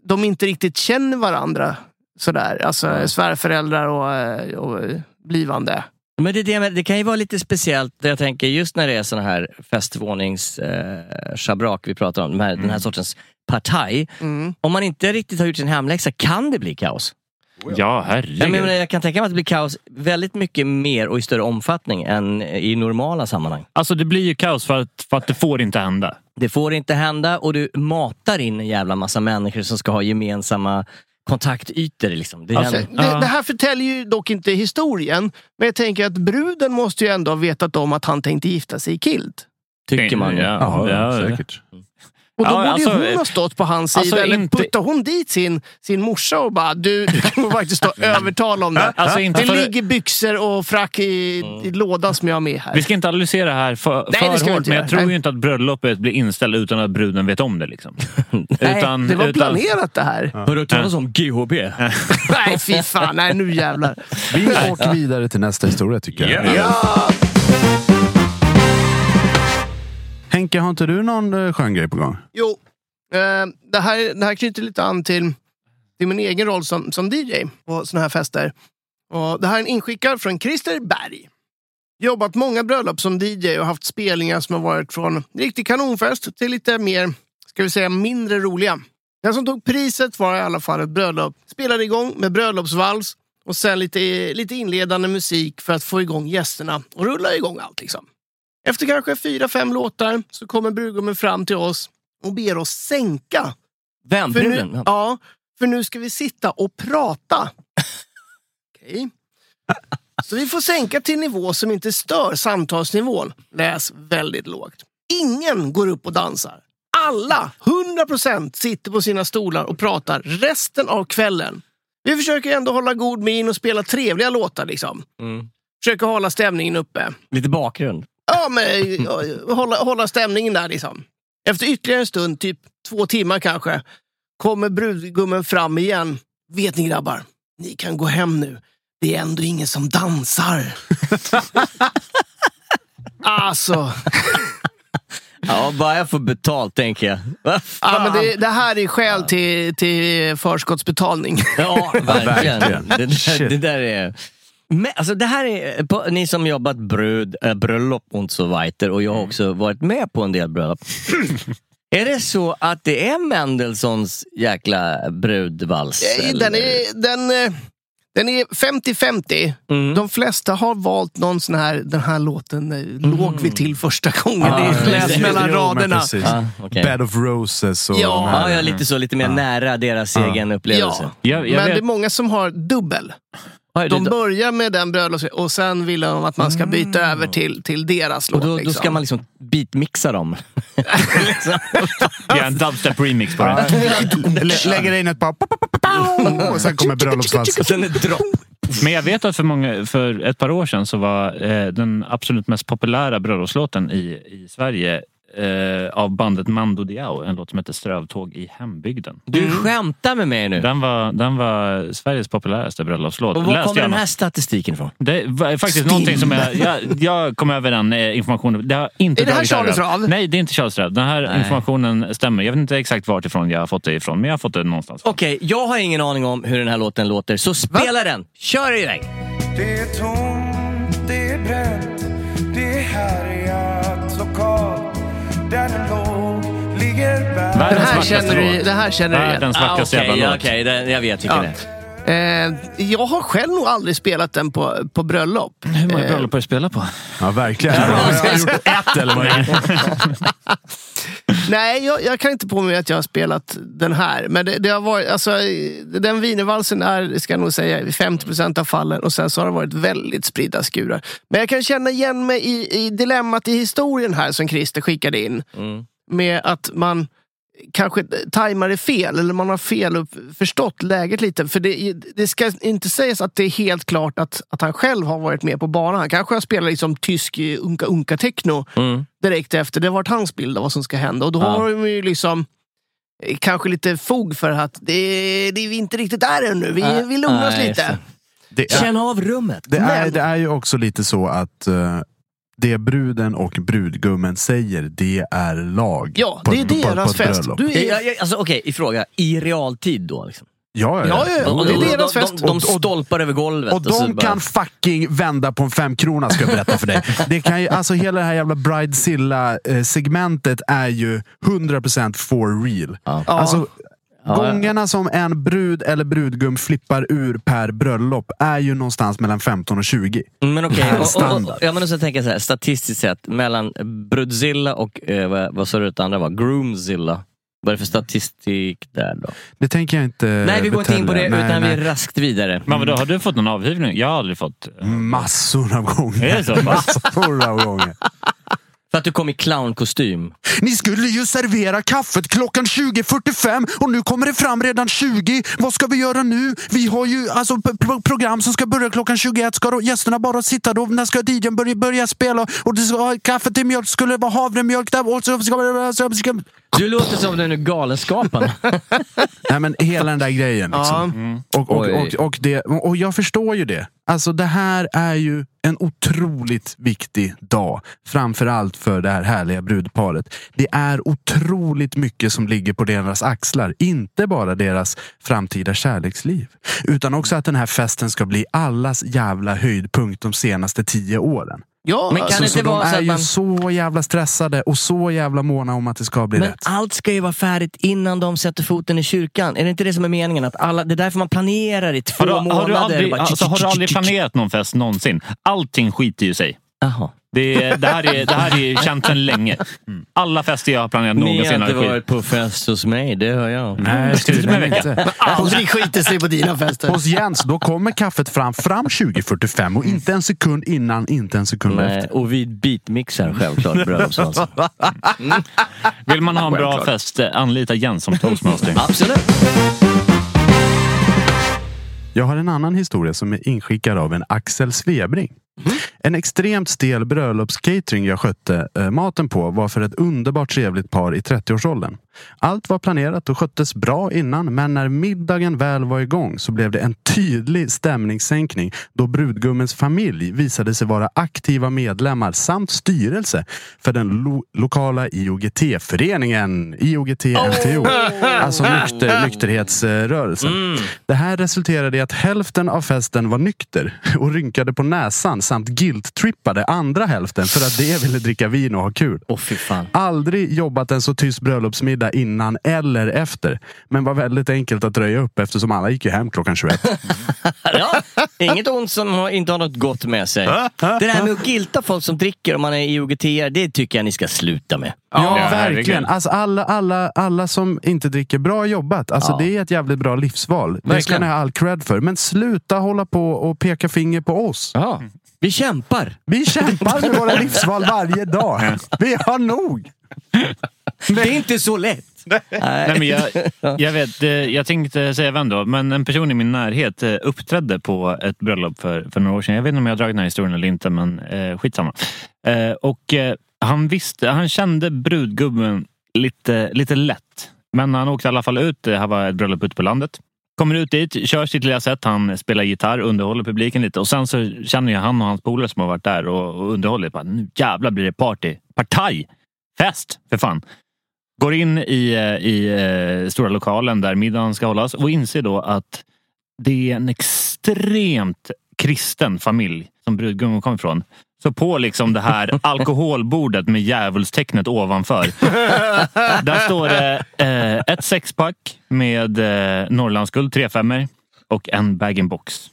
de inte riktigt känner varandra sådär, alltså svärföräldrar och blivande. Men det kan ju vara lite speciellt, jag tänker just när det är såna här festvåningsschabrak vi pratar om, den här sortens partaj. Mm. Om man inte riktigt har gjort sin hemläxa kan det bli kaos. Ja, herregud. Jag kan tänka mig att det blir kaos väldigt mycket mer och i större omfattning än i normala sammanhang. Alltså det blir ju kaos för att det får inte hända. Det får inte hända och du matar in en jävla massa människor som ska ha gemensamma kontaktytor. Liksom. Det här förtäljer ju dock inte historien. Men jag tänker att bruden måste ju ändå ha vetat om att han tänkte gifta sig i kilt. Tycker man. Ja, säkert. Och då borde hon ha stått på hans sida. Eller inte... puttade hon dit sin morsa och bara, du får faktiskt stå övertal om det. Alltså inte det ligger byxor och frack i lådan som jag har med här. Vi ska inte analysera här för hårt, men jag tror ju inte att bröllopet blir inställt utan att bruden vet om det. Liksom. Det var planerat det här. Hör du talas om GHB? Nej, fy fan. Nej, nu jävlar. Vi åker vidare till nästa historia tycker jag. Ja! Henke, har inte du någon skön grej på gång? Jo, det här knyter lite an till min egen roll som DJ på såna här fester. Och det här är en inskickad från Christer Berg. Jobbat många bröllop som DJ och haft spelningar som har varit från riktig kanonfest till lite mer, ska vi säga, mindre roliga. Den som tog priset var i alla fall ett bröllop. Spelade igång med bröllopsvals och sen lite inledande musik för att få igång gästerna och rulla igång allt liksom. Efter kanske 4-5 låtar så kommer brudgummen fram till oss och ber oss sänka. Vem? Bruden? Ja, för nu ska vi sitta och prata. Okej. Så vi får sänka till nivå som inte stör samtalsnivån. Läs väldigt lågt. Ingen går upp och dansar. Alla, 100%, sitter på sina stolar och pratar resten av kvällen. Vi försöker ändå hålla god min och spela trevliga låtar liksom. Mm. Försöker hålla stämningen uppe. Lite bakgrund. Ja, men hålla stämningen där liksom. Efter ytterligare en stund, typ 2 timmar kanske, kommer brudgummen fram igen. Vet ni grabbar, ni kan gå hem nu. Det är ändå ingen som dansar. Alltså... Ja, bara jag får betalt, tänker jag. Ja, men det här är skäl till förskottsbetalning. Ja, verkligen. Det där är... Men, alltså det här är, på, ni som jobbat bröllop och så vidare, och jag har också varit med på en del bröllop. Är det så att det är Mendelssohns jäkla brudvals? Den är 50-50. Mm. De flesta har valt någon sån här, den här låten låg vi till första gången. Ah, det är mellan raderna. Ah, okay. Bed of Roses. Och ja, lite mer nära deras egen upplevelse. Ja. Jag men det är många som har dubbel. De börjar med den brödlåsen och sen vill de att man ska byta över till deras låt. Och då ska man liksom beatmixa dem. Gör en dubstep remix på det. Lägger in ett par och sen kommer brödlåpsvalsen. Sen är dropp. Men jag vet att för ett par år sedan så var den absolut mest populära brödlåslåten i Sverige av bandet Mando Diao, en låt som heter Strövtåg i hembygden. Du skämtar med mig nu. Den var Sveriges populäraste bröllopslåt. Och var kommer den här statistiken ifrån? Det är faktiskt någonting som jag kom över den informationen. Är det här Charles Rav? Nej, det är inte Charles Rav. Den här informationen stämmer. Jag vet inte exakt vartifrån jag har fått det ifrån, men jag har fått det någonstans. Okej, jag har ingen aning om hur den här låten låter. Så spela den! Kör i väg! Det är tomt, det är bränt, det är härjat och kallt. Det här känner du igen. Den svackaste jävla låt. Okej, jag vet vilken det är. Jag har själv nog aldrig spelat den på bröllop. Hur många bröllop har du spelat på? Ja, verkligen. Jag har gjort ett eller vad är det? Nej, jag kan inte påminna att jag har spelat den här. Men det har varit, alltså, den wienervalsen är, ska jag nog säga, 50% av fallen. Och sen så har det varit väldigt spridda skurar. Men jag kan känna igen mig i dilemmat i historien här som Christer skickade in. Mm. Med att man kanske tajmar det fel. Eller man har förstått läget lite. För det ska inte sägas att det är helt klart att han själv har varit med på banan. Han kanske har spelat liksom tysk unka-unka-techno direkt efter. Det har varit hans bild av vad som ska hända. Och då har de ju liksom kanske lite fog för att det är vi inte riktigt där ännu. Vi lugnar oss lite. Känna av rummet. Det är ju också lite så att... det bruden och brudgummen säger, det är lag. Ja, det är deras fest. Okej, fråga. I realtid då liksom. Ja. Och det är deras fest. De stolpar över golvet. Och de kan fucking vända på en 5 krona, ska jag berätta för dig. Det kan ju, alltså hela det här jävla Bridezilla-segmentet är ju 100% for real. Ja. Alltså... gångarna som en brud eller brudgum flippar ur per bröllop är ju någonstans mellan 15 och 20. Men okej, jag menar så tänker jag så här, statistiskt sett mellan brudzilla och vad sa du det andra var? Groomzilla. Vad är det för statistik där då? Det tänker jag inte. Nej, vi går inte in på det utan vi är raskt vidare. Men vadå, har du fått någon avhyvning? Jag har aldrig fått. Massor av gånger. Är det så? Massor av gånger. För att du kom i clownkostym. Ni skulle ju servera kaffet klockan 20:45 och nu kommer det fram redan 20. Vad ska vi göra nu? Vi har ju alltså program som ska börja klockan 21. Ska då gästerna bara sitta då? När ska DJ:n börja spela? Och det ska kaffet till mjölk. Skulle det vara havremjölk där? Och så ska... Du låter som den galenskapen. Nej, men hela den där grejen liksom. Och jag förstår ju det. Alltså det här är ju en otroligt viktig dag. Framförallt för det här härliga brudparet. Det är otroligt mycket som ligger på deras axlar. Inte bara deras framtida kärleksliv. Utan också att den här festen ska bli allas jävla höjdpunkt de senaste 10 åren. Ja, men kan alltså, det inte vara så att man... så jävla stressade och så jävla måna om att det ska bli rätt. Men allt ska ju vara färdigt innan de sätter foten i kyrkan. Är det inte det som är meningen? Att alla... Det är därför man planerar i 2 månader. Har du aldrig planerat någon fest någonsin? Allting skiter ju sig. Jaha. Det här är känt sedan länge. Alla fester jag har planerat någonsin. Ni har inte varit på fest hos mig, det hör jag. Nej, tydligen inte. Aldrig skiter sig på dina fester. Hos Jens, då kommer kaffet fram 20:45 och inte en sekund innan, inte en sekund efter. Och vi beatmixar självklart bröllopsvalsen. Vill man ha en bra fest, anlita Jens som toastmaster. Absolut. Jag har en annan historia som är inskickad av en Axel Svebring. En extremt stel bröllopscatering jag skötte maten på var för ett underbart trevligt par i 30-årsåldern. Allt var planerat och sköttes bra innan, men när middagen väl var igång så blev det en tydlig stämningssänkning då brudgummens familj visade sig vara aktiva medlemmar samt styrelse för den lokala IOGT-föreningen, IOGT-NTO, alltså nykterhetsrörelsen. Det här resulterade i att hälften av festen var nykter och rynkade på näsan samt guilt-trippade andra hälften för att det ville dricka vin och ha kul. Fy fan. Aldrig jobbat en så tyst bröllopsmiddag innan eller efter, men var väldigt enkelt att röja upp eftersom alla gick ju hem klockan 21. Ja, inget ont som inte har något gott med sig. Det där med att gilta folk som dricker om man är IOGT, det tycker jag ni ska sluta med. Ja, verkligen. Alltså alla som inte dricker, bra jobbat. Alltså det är ett jävligt bra livsval. Verkligen. Det ska ni ha all cred för. Men sluta hålla på och peka finger på oss. Ja. Vi kämpar med våra livsval varje dag. Vi har nog. Det är inte så lätt. Nej, men jag vet, jag tänkte säga vem då, men en person i min närhet uppträdde på ett bröllop för några år sedan. Jag vet inte om jag har dragit den här historien eller inte, men skitsamma. Och han kände brudgubben lite lätt. Men han åkte i alla fall ut, det här var ett bröllop ute på landet. Kommer ut dit, kör sitt lilla sätt, han spelar gitarr, underhåller publiken lite. Och sen så känner jag han och hans polare som har varit där och underhåller. Bara, nu jävlar blir det partaj, fest, för fan. Går in i stora lokalen där middagen ska hållas och inser då att det är en extremt kristen familj som brudgummen kommer ifrån. Så på liksom det här alkoholbordet med djävulstecknet ovanför. Där står det ett sexpack med Norrlandsguld, 3-5 och en bag-in-box.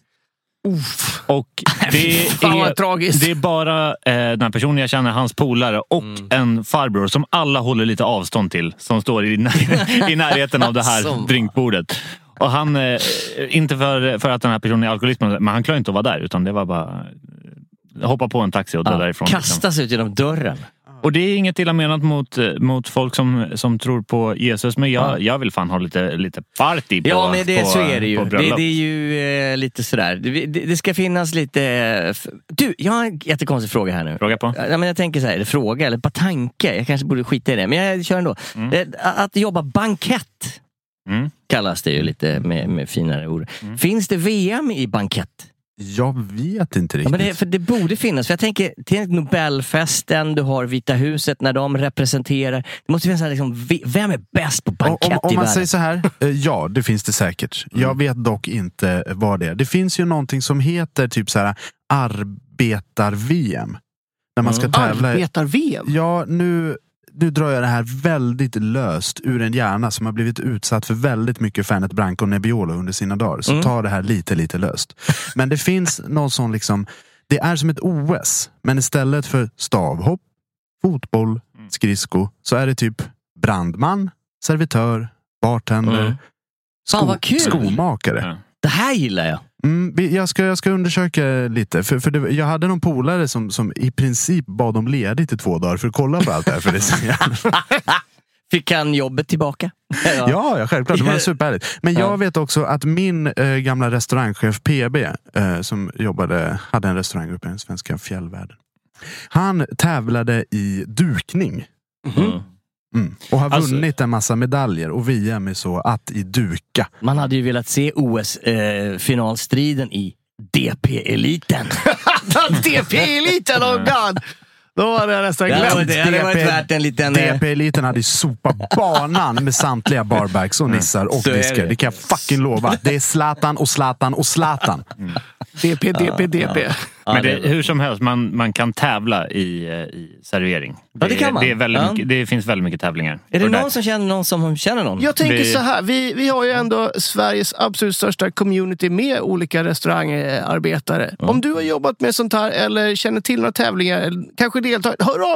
Uff. Och det är bara den här personen jag känner, hans polare och en farbror som alla håller lite avstånd till. Som står i närheten av det här drinkbordet. Och han, inte för att den här personen är alkoholist, men han klarar inte att vara där, utan det var bara... hoppa på en taxi och dra därifrån. Kastas ut genom dörren. Och det är inget illa menat mot folk som tror på Jesus, men jag vill fan ha lite party på. Ja, men så är det ju. Det är ju lite sådär. Det ska finnas lite... Du, jag har en jättekonstig fråga här nu. Fråga på? Ja, men jag tänker så här, eller fråga, eller bara tanke. Jag kanske borde skita i det, men jag kör ändå. Att jobba bankett kallas det ju lite med finare ord. Finns det VM i bankett? Jag vet inte riktigt. Ja, men för det borde finnas. För jag tänker, till Nobelfesten, du har Vita huset när de representerar. Det måste finnas liksom, vem är bäst på bankett i om man världen? Säger så här, ja, det finns det säkert. Jag vet dock inte vad det är. Det finns ju någonting som heter typ så här arbetar-VM. När man ska tävla. Arbetar-VM? Ja, nu drar jag det här väldigt löst ur en hjärna som har blivit utsatt för väldigt mycket Fernet Branca och Nebbiolo under sina dagar. Så ta det här lite löst. Men det finns någon sån liksom... Det är som ett OS, men istället för stavhopp, fotboll, skridsko, så är det typ brandman, servitör, bartender, skomakare. Ja. Det här gillar jag. Jag ska undersöka lite. För jag hade någon polare som i princip bad om ledigt i 2 dagar för att kolla på allt det här. För det. Fick han jobbet tillbaka? Ja, självklart. Det var superhärligt. Men jag vet också att min gamla restaurangchef PB, som hade en restaurang uppe i den svenska fjällvärlden. Han tävlade i dukning. Och har vunnit en massa medaljer. Och VM är så att i duka. Man hade ju velat se OS-finalstriden i DP-eliten. DP-eliten, oh god! Då var det nästan glömt. Det var värt en liten... DP-eliten hade ju sopat banan med samtliga barbacks och nissar och diskar. Det kan jag fucking lova. Det är Zlatan. DP. Men det, hur som helst, man kan tävla i servering. Ja, det kan man. Det finns väldigt mycket tävlingar. Är det någon som känner någon som känner någon? Jag tänker så här, vi har ju ändå Sveriges absolut största community med olika restaurangarbetare. Om du har jobbat med sånt här eller känner till några tävlingar, eller kanske deltagit, hör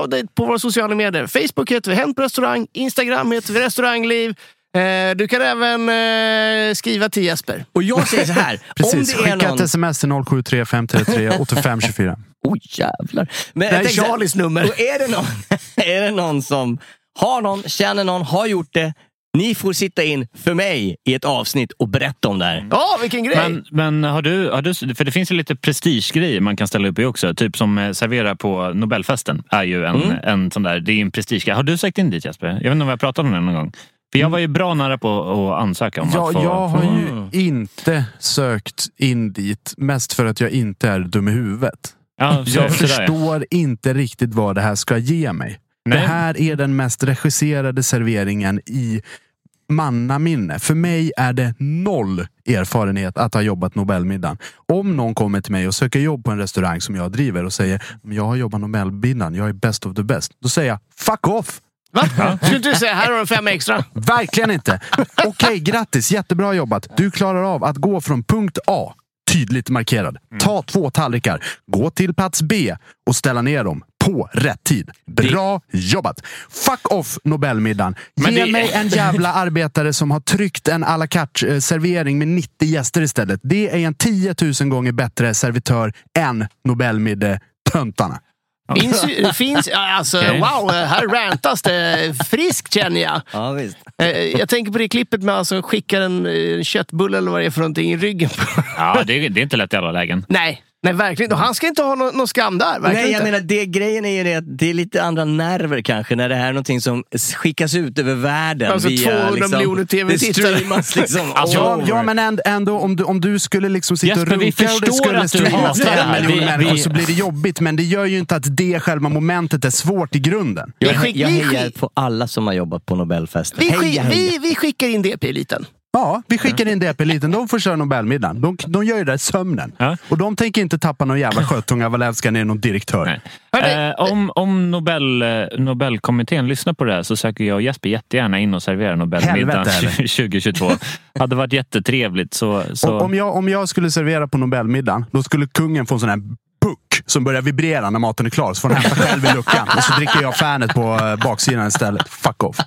av dig på våra sociala medier. Facebook heter vi Hem på restaurang, Instagram heter vi Restaurangliv. Du kan även skriva till Jesper. Och jag säger så här. Precis, om det är skicka ett sms till 0735338524. Oj jävlar. Men det är Charlies nummer. Och är det någon som har någon, känner någon, har gjort det, Ni får sitta in för mig i ett avsnitt och berätta om det här. Ja, vilken grej! Men har du, för det finns ju lite prestigegrejer man kan ställa upp i också. Typ som serverar på Nobelfesten är ju en sån där, det är en prestigegrej. Har du sökt in dit, Jesper? Jag vet inte om jag har pratat om det någon gång. För jag var ju bra nära på att ansöka om att få... Jag har ju inte sökt in dit. Mest för att jag inte är dum i huvudet. Ja, jag förstår inte riktigt vad det här ska ge mig. Nej. Det här är den mest regisserade serveringen i mannaminne. För mig är det noll erfarenhet att ha jobbat Nobelmiddagen. Om någon kommer till mig och söker jobb på en restaurang som jag driver och säger jag har jobbat Nobelmiddagen, jag är best of the best. Då säger jag, fuck off! Va? Skulle du säga, här har du 5 extra? Verkligen inte. Okej, grattis, jättebra jobbat. Du klarar av att gå från punkt A, tydligt markerad. Ta 2 tallrikar, gå till plats B och ställa ner dem på rätt tid. Bra jobbat. Fuck off Nobelmiddagen. Ge mig en jävla arbetare som har tryckt en à la carte servering med 90 gäster istället. Det är en 10 000 gånger bättre servitör än Nobelmiddag-töntarna. Finns, alltså, okay. Wow, här rantas det friskt känner jag. Ja, visst. Jag tänker på det klippet med alltså skickar en köttbulle eller vad det är för någonting i ryggen. Ja, det är inte lätt i alla lägen. Nej, verkligen. Och han ska inte ha någon skam där. Nej, jag menar, grejen är ju det att det är lite andra nerver kanske när det här är någonting som skickas ut över världen. Alltså via, 200 liksom, miljoner tv-streamas liksom. Ja, men ändå, om du skulle liksom sitta och runka och det skulle streamas till en miljon människor så blir det jobbigt. Men det gör ju inte att det själva momentet är svårt i grunden. Jag hejar på alla som har jobbat på Nobelfesten. Vi skickar in det piliten. Ja, vi skickar in DP-eliten. De får köra Nobelmiddagen. De gör ju det i sömnen. Ja. Och de tänker inte tappa någon jävla sköttunga Valevska ner någon direktör. Om Nobelkommittén lyssnar på det här så söker jag och Jesper jättegärna in och servera Nobelmiddagen 2022. Hade varit jättetrevligt. Så... Om jag skulle servera på Nobelmiddagen då skulle kungen få en sån här puck som börjar vibrera när maten är klar. Så får han hämta själv i luckan. Och så dricker jag fanet på baksidan istället. Fuck off.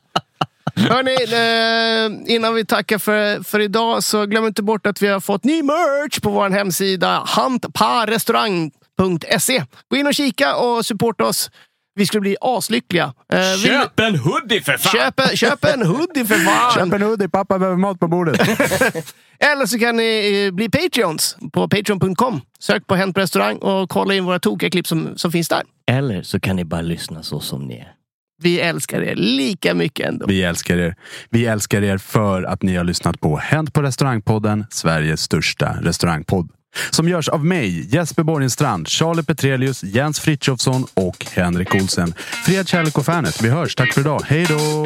Hörrni, innan vi tackar för idag så glöm inte bort att vi har fått ny merch på vår hemsida hantparrestaurang.se. Gå in och kika och supporta oss. Vi skulle bli aslyckliga. Köp en hoodie för fan! Köp en hoodie för fan! Köp en hoodie, pappa behöver mat på bordet. Eller så kan ni bli Patreons på patreon.com. Sök på Hänt på restaurang och kolla in våra tokiga klipp som finns där. Eller så kan ni bara lyssna så som ni är. Vi älskar er lika mycket ändå. Vi älskar er. Vi älskar er för att ni har lyssnat på Hänt på restaurangpodden, Sveriges största restaurangpodd. Som görs av mig, Jesper Borgenstrand, Charlie Petrelius, Jens Fritschofsson och Henrik Olsen. Fred, kärlek och fanet. Vi hörs. Tack för idag. Hej då!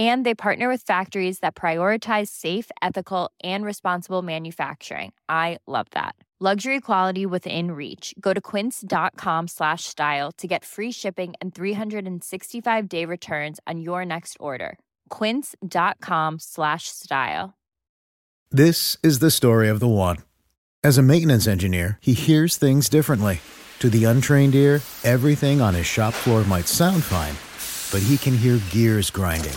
And they partner with factories that prioritize safe, ethical, and responsible manufacturing. I love that. Luxury quality within reach. Go to quince.com/style to get free shipping and 365-day returns on your next order. quince.com/style. This is the story of the one. As a maintenance engineer, he hears things differently. To the untrained ear, everything on his shop floor might sound fine, but he can hear gears grinding